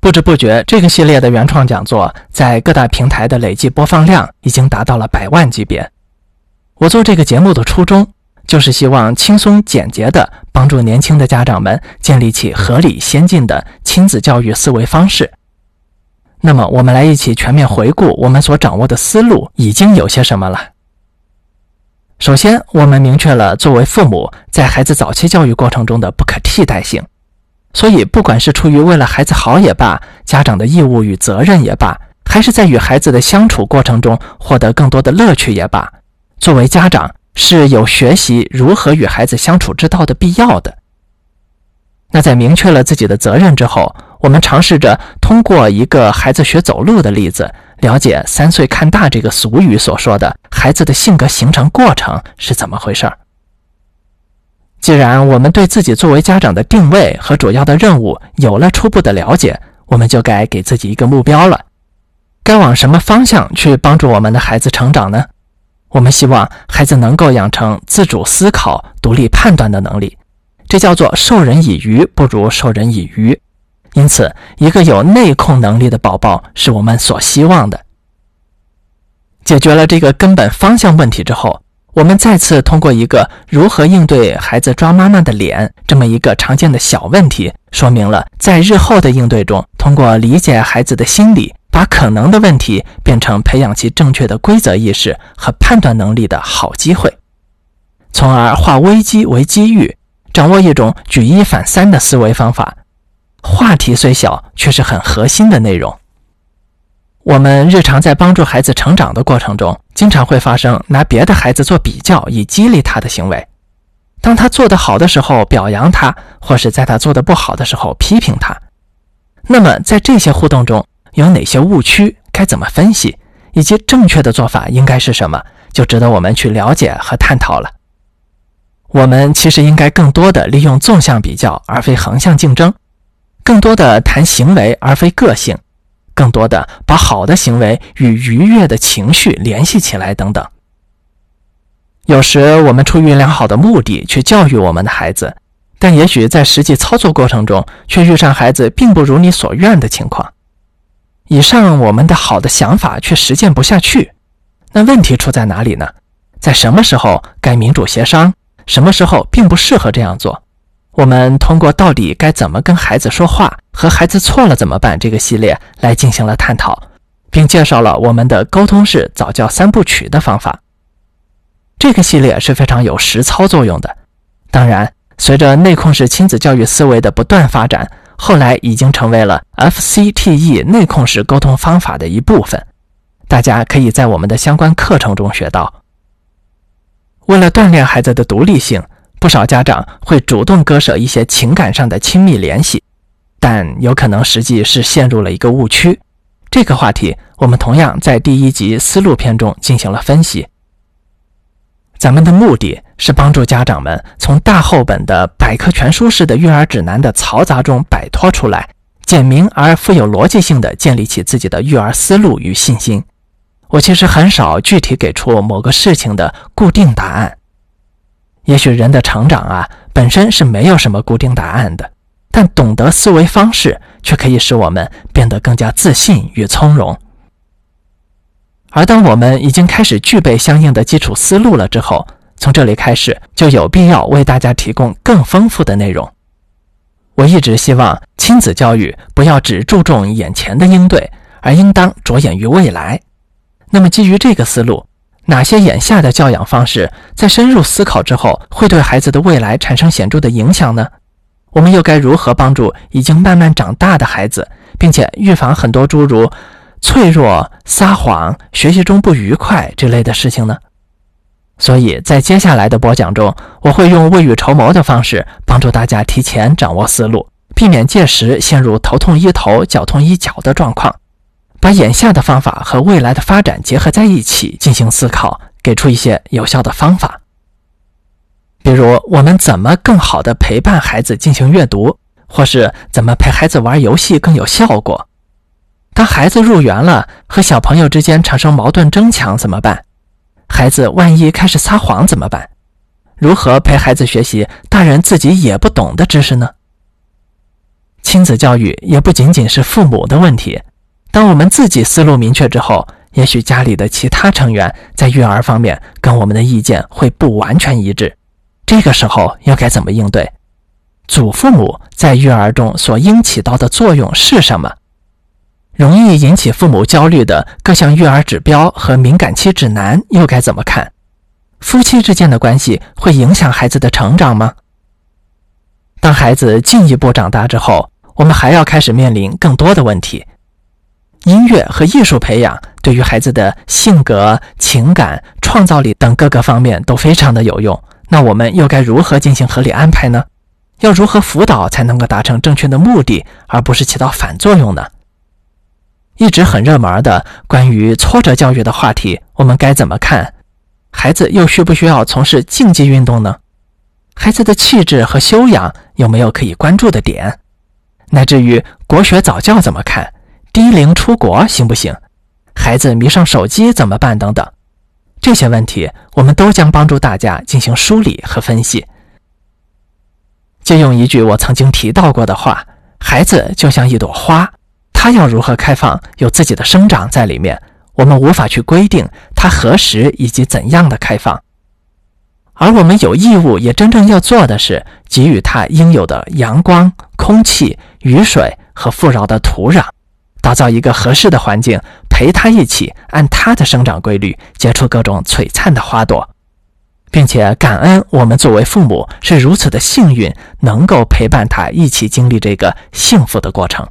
不知不觉，这个系列的原创讲座在各大平台的累计播放量已经达到了百万级别。我做这个节目的初衷，就是希望轻松简洁地帮助年轻的家长们建立起合理先进的亲子教育思维方式。那么，我们来一起全面回顾我们所掌握的思路已经有些什么了。首先，我们明确了作为父母在孩子早期教育过程中的不可替代性。所以，不管是出于为了孩子好也罢，家长的义务与责任也罢，还是在与孩子的相处过程中获得更多的乐趣也罢，作为家长是有学习如何与孩子相处之道的必要的。那在明确了自己的责任之后，我们尝试着通过一个孩子学走路的例子，了解3岁看大这个俗语所说的孩子的性格形成过程是怎么回事儿。既然我们对自己作为家长的定位和主要的任务有了初步的了解，我们就该给自己一个目标了。该往什么方向去帮助我们的孩子成长呢？我们希望孩子能够养成自主思考、独立判断的能力，这叫做授人以鱼不如授人以渔。因此，一个有内控能力的宝宝是我们所希望的。解决了这个根本方向问题之后，我们再次通过一个如何应对孩子抓妈妈的脸这么一个常见的小问题，说明了在日后的应对中，通过理解孩子的心理，把可能的问题变成培养其正确的规则意识和判断能力的好机会，从而化危机为机遇，掌握一种举一反三的思维方法。话题虽小，却是很核心的内容。我们日常在帮助孩子成长的过程中，经常会发生拿别的孩子做比较以激励他的行为。当他做得好的时候表扬他，或是在他做得不好的时候批评他。那么在这些互动中有哪些误区，该怎么分析，以及正确的做法应该是什么，就值得我们去了解和探讨了。我们其实应该更多的利用纵向比较而非横向竞争，更多的谈行为而非个性，更多的把好的行为与愉悦的情绪联系起来等等。有时我们出于良好的目的去教育我们的孩子，但也许在实际操作过程中却遇上孩子并不如你所愿的情况。以上我们的好的想法却实践不下去，那问题出在哪里呢？在什么时候该民主协商，什么时候并不适合这样做？我们通过到底该怎么跟孩子说话和孩子错了怎么办这个系列来进行了探讨，并介绍了我们的沟通式早教3部曲的方法。这个系列是非常有实操作用的。当然，随着内控式亲子教育思维的不断发展，后来已经成为了 FCTE 内控式沟通方法的一部分，大家可以在我们的相关课程中学到。为了锻炼孩子的独立性，不少家长会主动割舍一些情感上的亲密联系，但有可能实际是陷入了一个误区。这个话题我们同样在第1集思路篇中进行了分析。咱们的目的是帮助家长们从大厚本的百科全书式的育儿指南的嘈杂中摆脱出来，简明而富有逻辑性地建立起自己的育儿思路与信心。我其实很少具体给出某个事情的固定答案。也许人的成长本身是没有什么固定答案的，但懂得思维方式却可以使我们变得更加自信与从容。而当我们已经开始具备相应的基础思路了之后，从这里开始就有必要为大家提供更丰富的内容。我一直希望亲子教育不要只注重眼前的应对，而应当着眼于未来。那么基于这个思路，哪些眼下的教养方式在深入思考之后会对孩子的未来产生显著的影响呢？我们又该如何帮助已经慢慢长大的孩子，并且预防很多诸如脆弱、撒谎、学习中不愉快之类的事情呢？所以在接下来的播讲中，我会用未雨绸缪的方式帮助大家提前掌握思路，避免届时陷入头痛医头、脚痛医脚的状况。把眼下的方法和未来的发展结合在一起进行思考，给出一些有效的方法。比如，我们怎么更好地陪伴孩子进行阅读，或是怎么陪孩子玩游戏更有效果。当孩子入园了，和小朋友之间产生矛盾争抢怎么办？孩子万一开始撒谎怎么办？如何陪孩子学习大人自己也不懂的知识呢？亲子教育也不仅仅是父母的问题，当我们自己思路明确之后，也许家里的其他成员在育儿方面跟我们的意见会不完全一致，这个时候又该怎么应对？祖父母在育儿中所应起到的作用是什么？容易引起父母焦虑的各项育儿指标和敏感期指南又该怎么看？夫妻之间的关系会影响孩子的成长吗？当孩子进一步长大之后，我们还要开始面临更多的问题。音乐和艺术培养对于孩子的性格、情感、创造力等各个方面都非常的有用，那我们又该如何进行合理安排呢？要如何辅导才能够达成正确的目的，而不是起到反作用呢？一直很热门的关于挫折教育的话题，我们该怎么看？孩子又需不需要从事竞技运动呢？孩子的气质和修养有没有可以关注的点？乃至于国学早教怎么看？低龄出国行不行？孩子迷上手机怎么办？等等，这些问题我们都将帮助大家进行梳理和分析。借用一句我曾经提到过的话，孩子就像一朵花，他要如何开放，有自己的生长在里面，我们无法去规定它何时以及怎样的开放，而我们有义务也真正要做的是给予它应有的阳光、空气、雨水和富饶的土壤，打造一个合适的环境，陪它一起按它的生长规律结出各种璀璨的花朵，并且感恩我们作为父母是如此的幸运，能够陪伴它一起经历这个幸福的过程。